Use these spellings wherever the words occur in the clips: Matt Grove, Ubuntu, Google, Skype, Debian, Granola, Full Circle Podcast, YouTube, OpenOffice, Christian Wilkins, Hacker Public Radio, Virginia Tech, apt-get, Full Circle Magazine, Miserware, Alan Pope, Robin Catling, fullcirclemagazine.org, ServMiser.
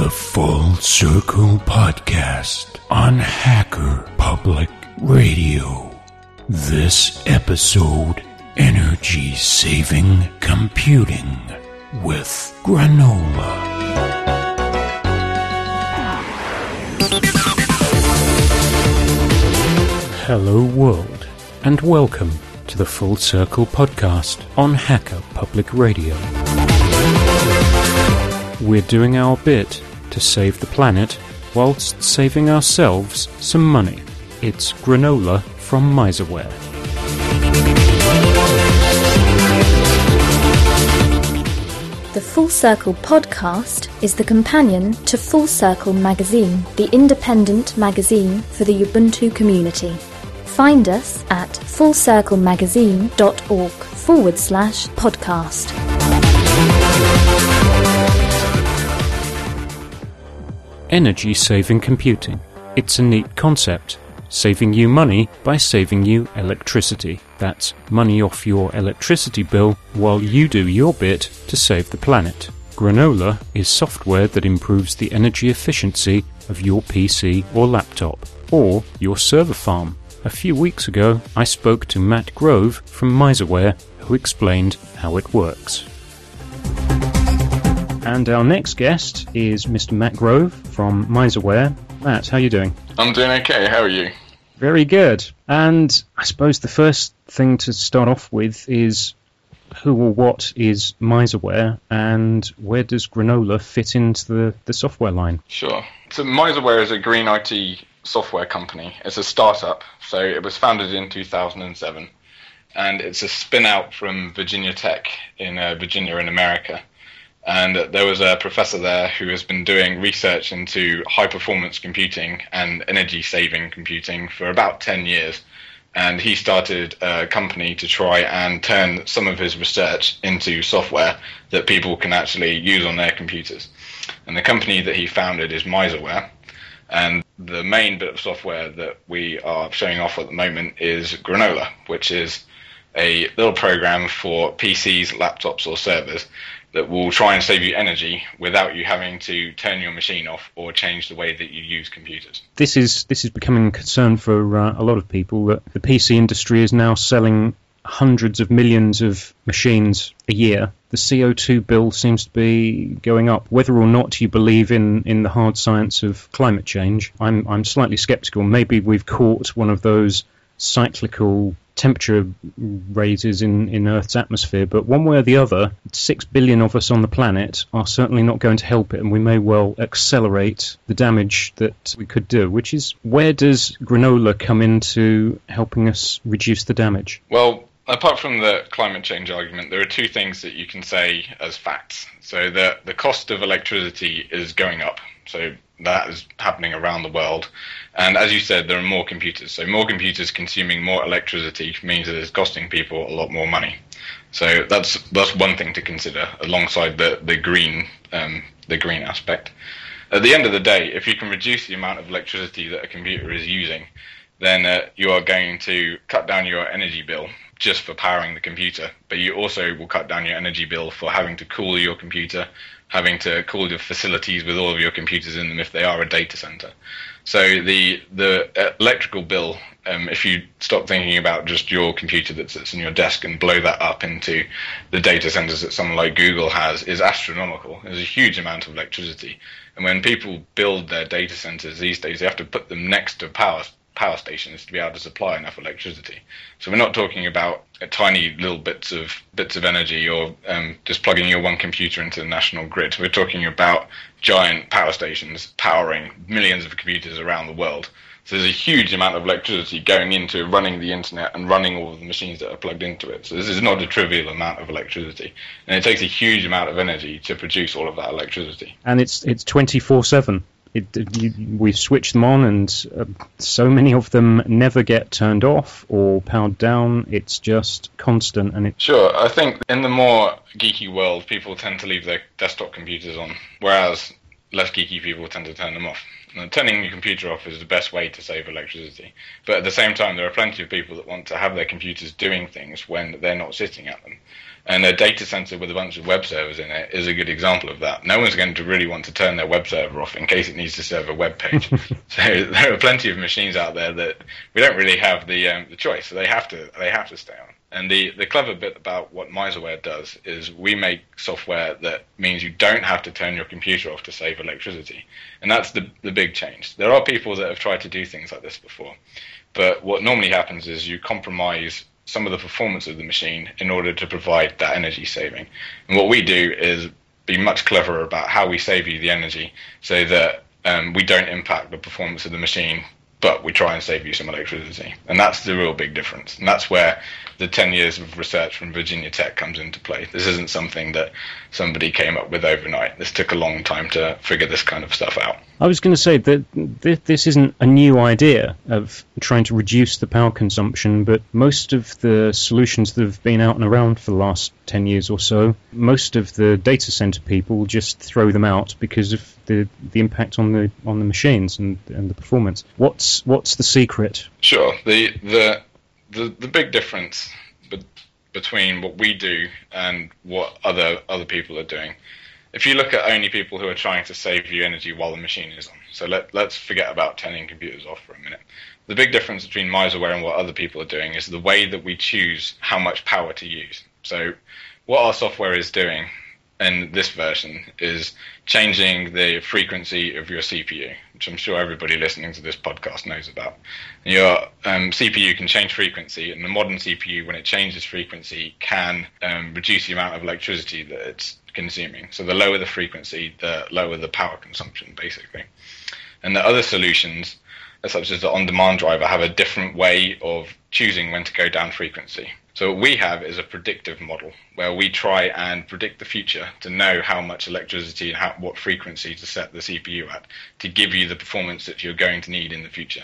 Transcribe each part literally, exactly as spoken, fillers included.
The Full Circle Podcast on Hacker Public Radio. This episode, Energy Saving Computing with Granola. Hello world, and welcome to the Full Circle Podcast on Hacker Public Radio. We're doing our bit to save the planet whilst saving ourselves some money. It's Granola from Miserware. The Full Circle Podcast is the companion to Full Circle Magazine, the independent magazine for the Ubuntu community. Find us at fullcirclemagazine.org forward slash podcast. Energy saving computing. It's a neat concept. Saving you money by saving you electricity. That's money off your electricity bill while you do your bit to save the planet. Granola is software that improves the energy efficiency of your P C or laptop, or your server farm. A few weeks ago, I spoke to Matt Grove from Miserware, who explained how it works. And our next guest is Mister Matt Grove from Miserware. Matt, how are you doing? I'm doing okay, how are you? Very good. And I suppose the first thing to start off with is who or what is Miserware, and where does Granola fit into the, the software line? Sure. So Miserware is a green I T software company. It's a startup, so it was founded in two thousand seven, and it's a spin-out from Virginia Tech in uh, Virginia in America. And there was a professor there who has been doing research into high-performance computing and energy-saving computing for about ten years. And he started a company to try and turn some of his research into software that people can actually use on their computers. And the company that he founded is Miserware. And the main bit of software that we are showing off at the moment is Granola, which is a little program for P Cs, laptops, or servers that will try and save you energy without you having to turn your machine off or change the way that you use computers. This is this is becoming a concern for uh, a lot of people, that the P C industry is now selling hundreds of millions of machines a year. The C O two bill seems to be going up. Whether or not you believe in, in the hard science of climate change, I'm I'm slightly sceptical. Maybe we've caught one of those cyclical temperature raises in, in Earth's atmosphere, but one way or the other, six billion of us on the planet are certainly not going to help it, and we may well accelerate the damage that we could do, which is, where does Granola come into helping us reduce the damage? Well, apart from the climate change argument, there are two things that you can say as facts. So the, the cost of electricity is going up, so that is happening around the world. And as you said, there are more computers. So more computers consuming more electricity means that it's costing people a lot more money. So that's that's one thing to consider alongside the, the green um, the green aspect. At the end of the day, if you can reduce the amount of electricity that a computer is using, then uh, you are going to cut down your energy bill just for powering the computer. But you also will cut down your energy bill for having to cool your computer, having to cool your facilities with all of your computers in them if they are a data center. So the the electrical bill, um, if you stop thinking about just your computer that sits on your desk and blow that up into the data centers that someone like Google has, is astronomical. There's a huge amount of electricity. And when people build their data centers these days, they have to put them next to power power stations to be able to supply enough electricity. So we're not talking about uh, tiny little bits of bits of energy or um, just plugging your one computer into the national grid. We're talking about giant power stations powering millions of computers around the world. So there's a huge amount of electricity going into running the internet and running all of the machines that are plugged into it. So this is not a trivial amount of electricity. And it takes a huge amount of energy to produce all of that electricity. And it's it's twenty-four seven. It, you, we switch them on, and uh, so many of them never get turned off or powered down. It's just constant. And it sure, I think in the more geeky world, people tend to leave their desktop computers on, whereas less geeky people tend to turn them off. Now, turning your computer off is the best way to save electricity. But at the same time, there are plenty of people that want to have their computers doing things when they're not sitting at them. And a data center with a bunch of web servers in it is a good example of that. No one's going to really want to turn their web server off in case it needs to serve a web page. So there are plenty of machines out there that we don't really have the um, the choice. So they have to they have to stay on. And the, the clever bit about what Miserware does is we make software that means you don't have to turn your computer off to save electricity. And that's the the big change. There are people that have tried to do things like this before. But what normally happens is you compromise some of the performance of the machine in order to provide that energy saving. And what we do is be much cleverer about how we save you the energy so that um, we don't impact the performance of the machine, but we try and save you some electricity. And that's the real big difference. And that's where the ten years of research from Virginia Tech comes into play. This isn't something that somebody came up with overnight. This took a long time to figure this kind of stuff out. I was going to say that this isn't a new idea of trying to reduce the power consumption, but most of the solutions that have been out and around for the last ten years or so, most of the data center people just throw them out because of the, the impact on the on the machines and, and the performance. What's What's the secret? Sure. The, the the the big difference be- between what we do and what other other people are doing. If you look at only people who are trying to save you energy while the machine is on, so let, let's forget about turning computers off for a minute. The big difference between Miserware and what other people are doing is the way that we choose how much power to use. So what our software is doing in this version is changing the frequency of your C P U, which I'm sure everybody listening to this podcast knows about. Your um, C P U can change frequency, and the modern C P U, when it changes frequency, can um, reduce the amount of electricity that it's consuming. So the lower the frequency, the lower the power consumption, basically. And the other solutions, such as the on-demand driver, have a different way of choosing when to go down frequency. So what we have is a predictive model where we try and predict the future to know how much electricity and how, what frequency to set the C P U at to give you the performance that you're going to need in the future.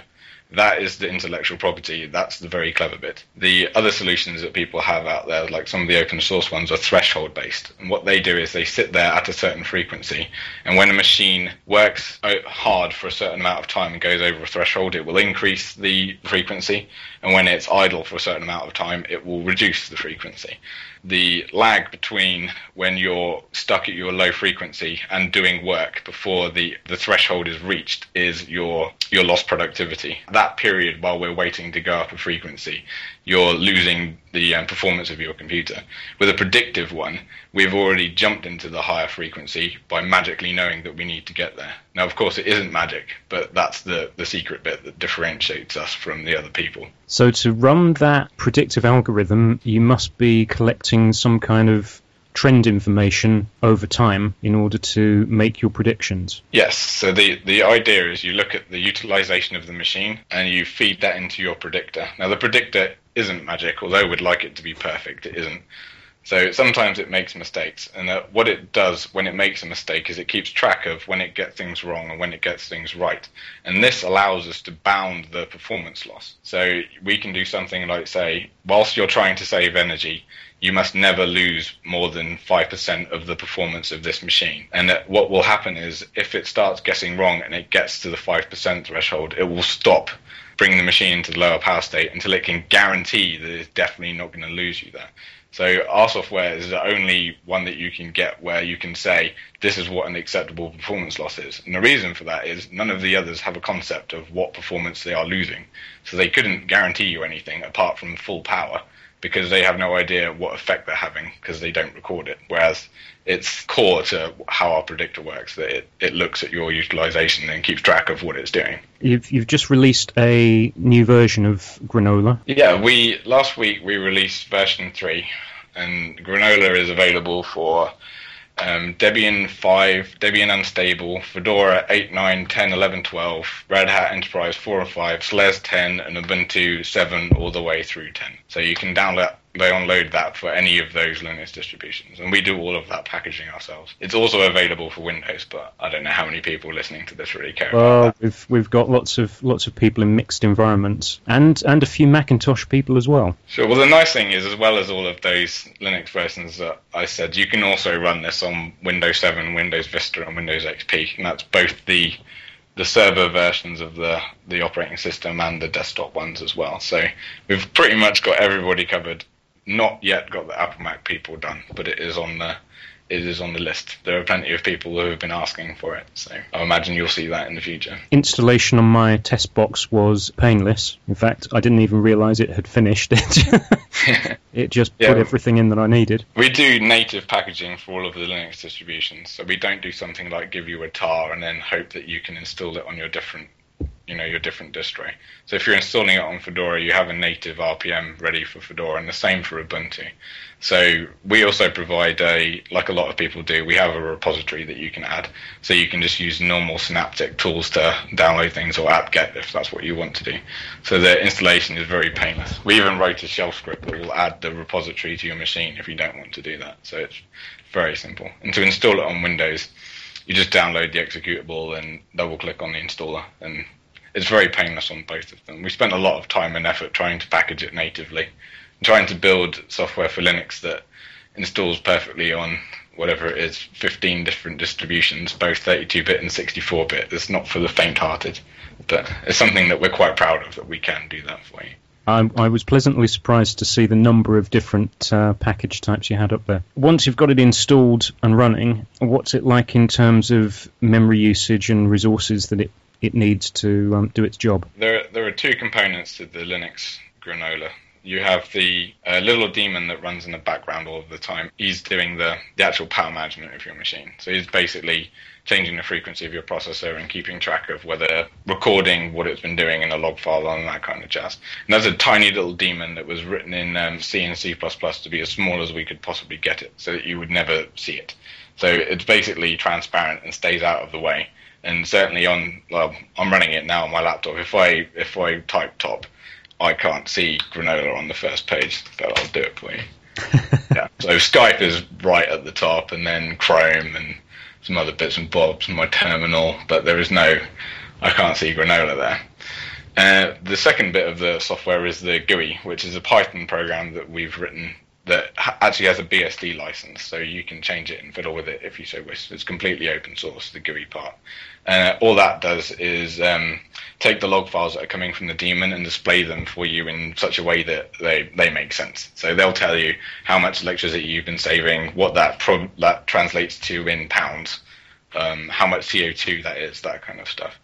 That is the intellectual property. That's the very clever bit. The other solutions that people have out there, like some of the open source ones, are threshold based. And what they do is they sit there at a certain frequency. And when a machine works hard for a certain amount of time and goes over a threshold, it will increase the frequency. And when it's idle for a certain amount of time, it will reduce the frequency. The lag between when you're stuck at your low frequency and doing work before the, the threshold is reached is your, your lost productivity. That period while we're waiting to go up a frequency, you're losing the um, performance of your computer. With a predictive one, we've already jumped into the higher frequency by magically knowing that we need to get there. Now, of course, it isn't magic, but that's the, the secret bit that differentiates us from the other people. So to run that predictive algorithm, you must be collecting some kind of trend information over time in order to make your predictions. Yes, so the, the idea is you look at the utilization of the machine and you feed that into your predictor. Now the predictor isn't magic, although we'd like it to be perfect, it isn't. So sometimes it makes mistakes, and that what it does when it makes a mistake is it keeps track of when it gets things wrong and when it gets things right. And this allows us to bound the performance loss. So we can do something like, say, whilst you're trying to save energy, you must never lose more than five percent of the performance of this machine. And that what will happen is if it starts getting wrong and it gets to the five percent threshold, it will stop bringing the machine into the lower power state until it can guarantee that it's definitely not going to lose you there. So our software is the only one that you can get where you can say, this is what an acceptable performance loss is. And the reason for that is none of the others have a concept of what performance they are losing. So they couldn't guarantee you anything apart from full power because they have no idea what effect they're having because they don't record it. Whereas it's core to how our predictor works, that it, it looks at your utilization and keeps track of what it's doing. You've, you've just released a new version of Granola. Yeah, we last week we released version three, and Granola is available for um, Debian five, Debian Unstable, Fedora eight, nine, ten, eleven, twelve, Red Hat Enterprise four or five, Slez ten, and Ubuntu seven all the way through ten. So you can download They unload that for any of those Linux distributions, and we do all of that packaging ourselves. It's also available for Windows, but I don't know how many people listening to this really care well, about that. We've we've got lots of lots of people in mixed environments, and and a few Macintosh people as well. Sure. Well, the nice thing is, as well as all of those Linux versions that I said, you can also run this on Windows seven, Windows Vista, and Windows X P, and that's both the the server versions of the, the operating system and the desktop ones as well. So we've pretty much got everybody covered. Not yet got the Apple Mac people done, but it is on the it is on the list. There are plenty of people who have been asking for it, so I imagine you'll see that in the future. Installation on my test box was painless. In fact, I didn't even realise it had finished it. It just yeah. put everything in that I needed. We do native packaging for all of the Linux distributions, so we don't do something like give you a tar and then hope that you can install it on your different you know, your different distro. So if you're installing it on Fedora, you have a native R P M ready for Fedora, and the same for Ubuntu. So we also provide a, like a lot of people do, we have a repository that you can add. So you can just use normal Synaptic tools to download things, or apt-get if that's what you want to do. So the installation is very painless. We even wrote a shell script that will add the repository to your machine if you don't want to do that. So it's very simple. And to install it on Windows, you just download the executable and double-click on the installer, and it's very painless on both of them. We spent a lot of time and effort trying to package it natively, and trying to build software for Linux that installs perfectly on whatever it is, fifteen different distributions, both thirty-two bit and sixty-four bit. It's not for the faint-hearted, but it's something that we're quite proud of, that we can do that for you. I, I was pleasantly surprised to see the number of different uh, package types you had up there. Once you've got it installed and running, what's it like in terms of memory usage and resources that it it needs to um, do its job? There are, there are two components to the Linux Granola. You have the uh, little daemon that runs in the background all of the time. He's doing the, the actual power management of your machine. So he's basically changing the frequency of your processor and keeping track of whether recording what it's been doing in a log file and that kind of jazz. And that's a tiny little daemon that was written in um, C and C plus plus to be as small as we could possibly get it, so that you would never see it. So it's basically transparent and stays out of the way. And certainly on, well, I'm running it now on my laptop. If I if I type top, I can't see Granola on the first page, but I'll do it for you. Yeah. So Skype is right at the top, and then Chrome and some other bits and bobs in my terminal, but there is no, I can't see Granola there. Uh, the second bit of the software is the G U I, which is a Python program that we've written that actually has a B S D license, so you can change it and fiddle with it if you so wish. It's completely open source, the G U I part. Uh, all that does is um, take the log files that are coming from the daemon and display them for you in such a way that they, they make sense. So they'll tell you how much electricity you've been saving, what that, pro- that translates to in pounds, um, how much C O two that is, that kind of stuff.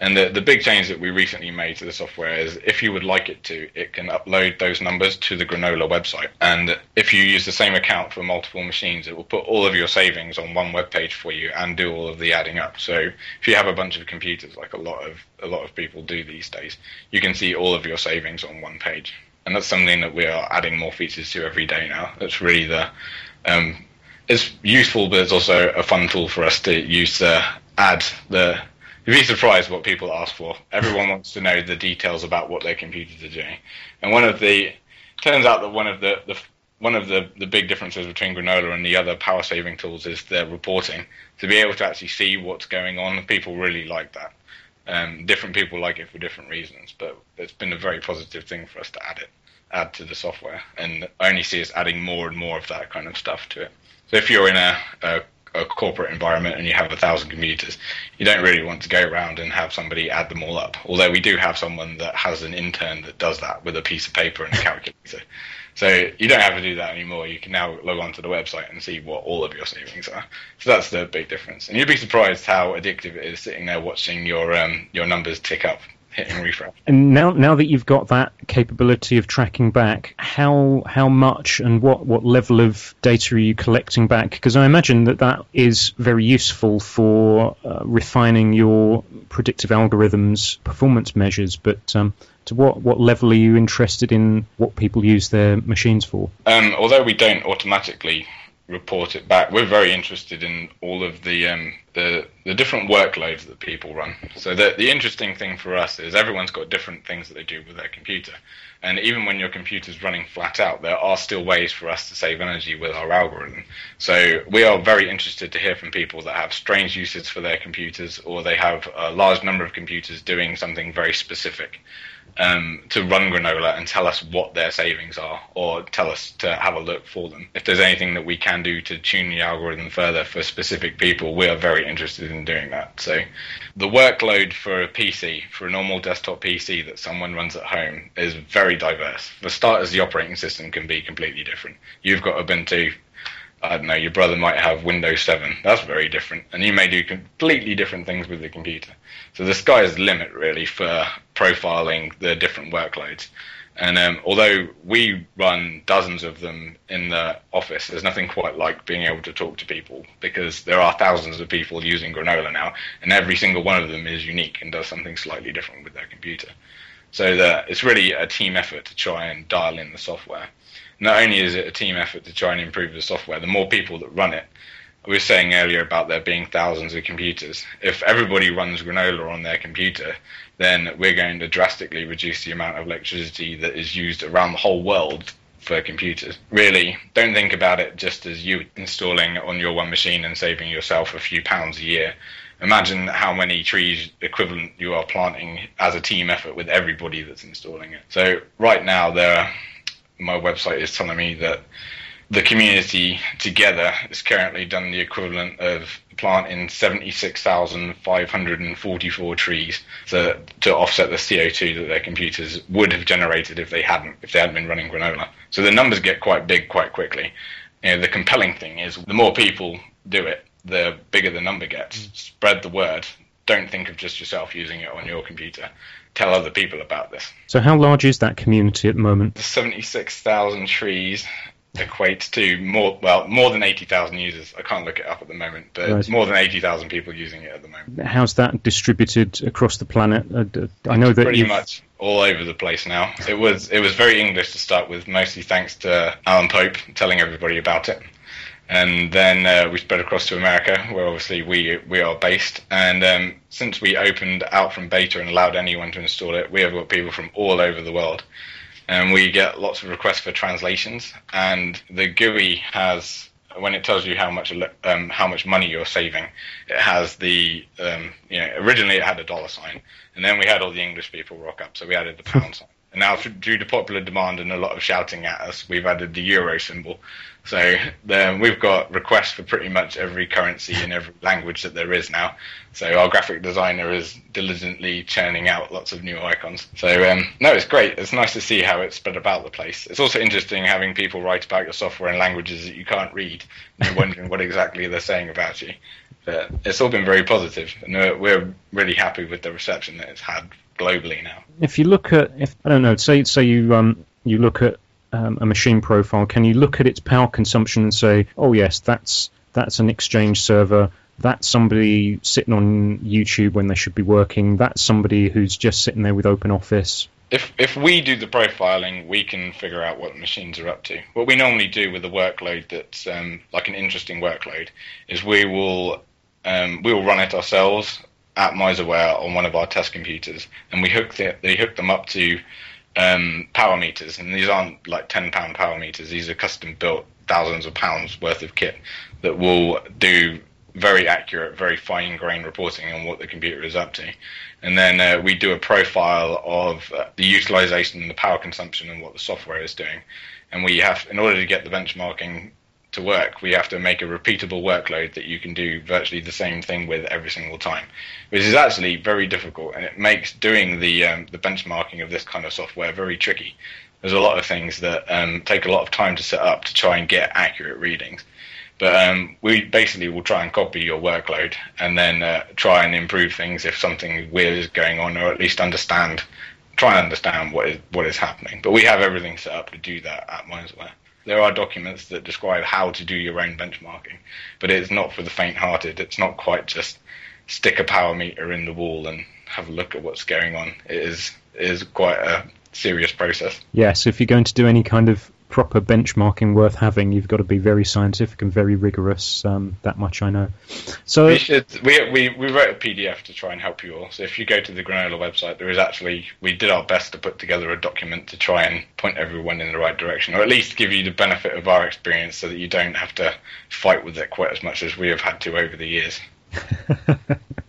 And the, the big change that we recently made to the software is, if you would like it to, it can upload those numbers to the Granola website. And if you use the same account for multiple machines, it will put all of your savings on one web page for you and do all of the adding up. So if you have a bunch of computers, like a lot of a lot of people do these days, you can see all of your savings on one page. And that's something that we are adding more features to every day now. That's really the um, it's useful, but it's also a fun tool for us to use to add the. You'd be surprised what people ask for. Everyone wants to know the details about what their computers are doing. And one of the turns out that one of the, the one of the, the big differences between Granola and the other power saving tools is their reporting. To be able to actually see what's going on, people really like that. Um, different people like it for different reasons, but it's been a very positive thing for us to add it, add to the software, and I only see us adding more and more of that kind of stuff to it. So if you're in a, a a corporate environment and you have a thousand computers, you don't really want to go around and have somebody add them all up, although we do have someone that has an intern that does that with a piece of paper and a calculator. So you don't have to do that anymore. You can now log on to the website and see what all of your savings are. So that's the big difference, and you'd be surprised how addictive it is sitting there watching your um, your numbers tick up, hitting refresh. And now now that you've got that capability of tracking back, how how much and what, what level of data are you collecting back? Because I imagine that that is very useful for uh, refining your predictive algorithms performance measures, but um, to what, what level are you interested in what people use their machines for? Um, although we don't automatically report it back, we're very interested in all of the um, the, the different workloads that people run. So the, the interesting thing for us is everyone's got different things that they do with their computer. And even when your computer's running flat out, there are still ways for us to save energy with our algorithm. So we are very interested to hear from people that have strange uses for their computers, or they have a large number of computers doing something very specific. um, to run Granola and tell us what their savings are, or tell us to have a look for them. If there's anything that we can do to tune the algorithm further for specific people, we are very interested in doing that. So the workload for a P C, for a normal desktop P C that someone runs at home, is very diverse. For starters, the operating system can be completely different. You've got Ubuntu. I don't know, your brother might have Windows seven. That's very different. And you may do completely different things with the computer. So the sky is the limit, really, for profiling the different workloads. And um, although we run dozens of them in the office, there's nothing quite like being able to talk to people, because there are thousands of people using Granola now, and every single one of them is unique and does something slightly different with their computer. So the, it's really a team effort to try and dial in the software. Not only is it a team effort to try and improve the software, the more people that run it, we were saying earlier about there being thousands of computers. If everybody runs Granola on their computer, then we're going to drastically reduce the amount of electricity that is used around the whole world for computers. Really, don't think about it just as you installing it on your one machine and saving yourself a few pounds a year. Imagine how many trees equivalent you are planting as a team effort with everybody that's installing it. So right now, there are... my website is telling me that the community together has currently done the equivalent of planting seventy-six thousand five hundred forty-four trees to, to offset the C O two that their computers would have generated if they hadn't, if they hadn't been running Granola. So the numbers get quite big quite quickly. You know, the compelling thing is the more people do it, the bigger the number gets. Spread the word. Don't think of just yourself using it on your computer. Tell other people about this. So how large is that community at the moment? seventy-six thousand trees equates to more, well, more than eighty thousand users. I can't look it up at the moment, but right. It's more than eighty thousand people using it at the moment. How's that distributed across the planet? I know that pretty you've... much all over the place now. It was it was very English to start with, mostly thanks to Alan Pope telling everybody about it. And then uh, we spread across to America, where obviously we we are based. And um, since we opened out from beta and allowed anyone to install it, we have got people from all over the world. And we get lots of requests for translations. And the G U I has, when it tells you how much um, how much money you're saving, it has the, um, you know, originally it had a dollar sign. And then we had all the English people rock up, so we added the pound sign. And now, due to popular demand and a lot of shouting at us, we've added the euro symbol. So um, we've got requests for pretty much every currency in every language that there is now. So our graphic designer is diligently churning out lots of new icons. So, um, no, it's great. It's nice to see how it's spread about the place. It's also interesting having people write about your software in languages that you can't read, and you're wondering what exactly they're saying about you. But it's all been very positive, and we're really happy with the reception that it's had globally now. If you look at, if I don't know, say say you um you look at um, a machine profile, can you look at its power consumption and say, oh yes, that's that's an Exchange server, that's somebody sitting on YouTube when they should be working, that's somebody who's just sitting there with OpenOffice? If if we do the profiling, we can figure out what machines are up to. What we normally do with a workload that's um, like an interesting workload is we will Um, we will run it ourselves at Miserware on one of our test computers, and we hook the, they hook them up to um, power meters. And these aren't like ten pound power meters. These are custom built, thousands of pounds worth of kit that will do very accurate, very fine grained reporting on what the computer is up to. And then uh, we do a profile of uh, the utilization and the power consumption and what the software is doing. And we have, in order to get the benchmarking to work, we have to make a repeatable workload that you can do virtually the same thing with every single time, which is actually very difficult, and it makes doing the um, the benchmarking of this kind of software very tricky. There's a lot of things that um, take a lot of time to set up to try and get accurate readings. But um, we basically will try and copy your workload and then uh, try and improve things if something weird is going on, or at least understand, try and understand what is what is happening. But we have everything set up to do that at Miserware. There are documents that describe how to do your own benchmarking, but it's not for the faint-hearted. It's not quite just stick a power meter in the wall and have a look at what's going on. It is, it is quite a serious process. Yeah, so if you're going to do any kind of proper benchmarking worth having, you've got to be very scientific and very rigorous. Um, that much I know. So we, should, we we we wrote a P D F to try and help you all. So if you go to the Granola website, there is actually, we did our best to put together a document to try and point everyone in the right direction, or at least give you the benefit of our experience so that you don't have to fight with it quite as much as we have had to over the years.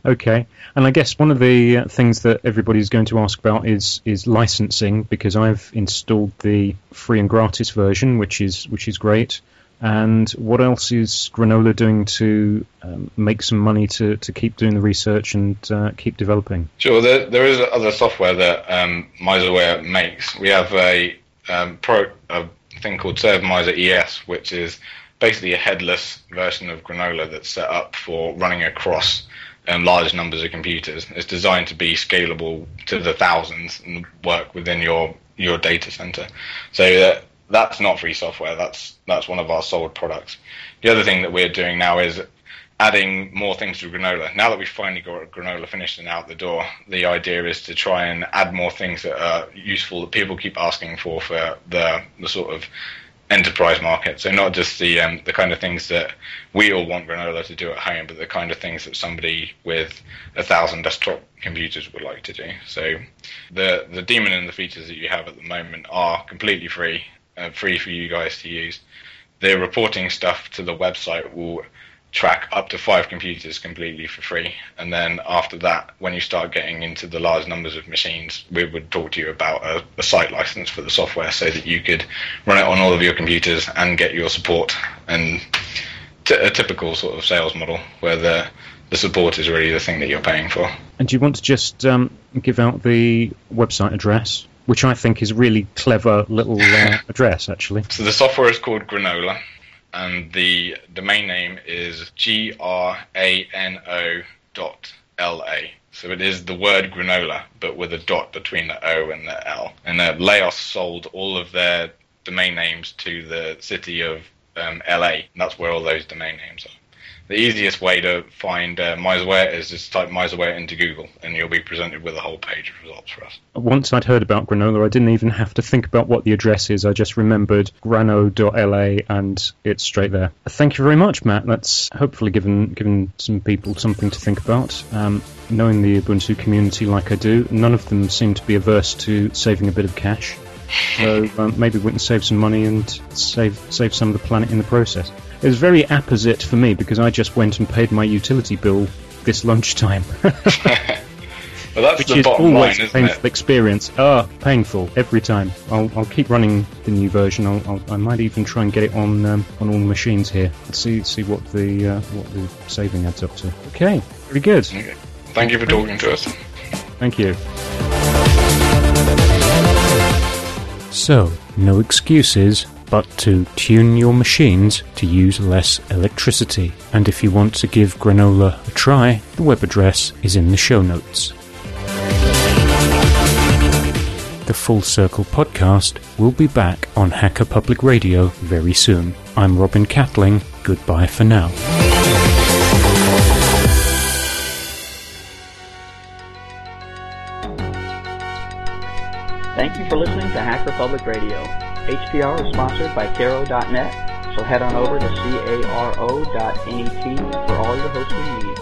Okay, and I guess one of the things that everybody's going to ask about is is licensing, because I've installed the free and gratis version, which is which is great. And what else is Granola doing to um, make some money to, to keep doing the research and uh, keep developing? Sure, there, there is other software that um, Miserware makes. We have a, um, pro, a thing called ServMiser E S, which is basically a headless version of Granola that's set up for running across um, large numbers of computers. It's designed to be scalable to the thousands and work within your, your data center. So that, that's not free software. That's that's one of our sold products. The other thing that we're doing now is adding more things to Granola. Now that we've finally got Granola finished and out the door, the idea is to try and add more things that are useful that people keep asking for for the the sort of enterprise market. So not just the um, the kind of things that we all want Granola to do at home, but the kind of things that somebody with a thousand desktop computers would like to do. So the the daemon and the features that you have at the moment are completely free. Uh, free for you guys to use. The reporting stuff to the website will track up to five computers completely for free, and then after that, when you start getting into the large numbers of machines, we would talk to you about a, a site license for the software so that you could run it on all of your computers and get your support, and t- a typical sort of sales model where the the support is really the thing that you're paying for. And do you want to just um, give out the website address? Which I think is a really clever little uh, address, actually. So the software is called Granola, and the domain name is G R A N O dot L A. So it is the word granola, but with a dot between the O and the L. And uh, Laos sold all of their domain names to the city of um, L A, and that's where all those domain names are. The easiest way to find uh, Miserware is just type Miserware into Google, and you'll be presented with a whole page of results for us. Once I'd heard about Granola, I didn't even have to think about what the address is. I just remembered grano dot L A, and it's straight there. Thank you very much, Matt. That's hopefully given given some people something to think about. Um, knowing the Ubuntu community like I do, none of them seem to be averse to saving a bit of cash. So um, maybe we can save some money and save save some of the planet in the process. It was very apposite for me because I just went and paid my utility bill this lunchtime. Well, that's which the is bottom always line, a painful it? Experience. Ah, oh, painful every time. I'll I'll keep running the new version. I'll, I'll I might even try and get it on um, on all the machines here. Let's see see what the uh, what the saving adds up to. Okay, very good. Okay. Thank you for talking to us. Thank you. So, no excuses, but to tune your machines to use less electricity. And if you want to give Granola a try, the web address is in the show notes. The Full Circle Podcast will be back on Hacker Public Radio very soon. I'm Robin Catling. Goodbye for now. Thank you for listening to Hacker Public Radio. H P R is sponsored by caro dot net, so head on over to caro dot net for all your hosting needs.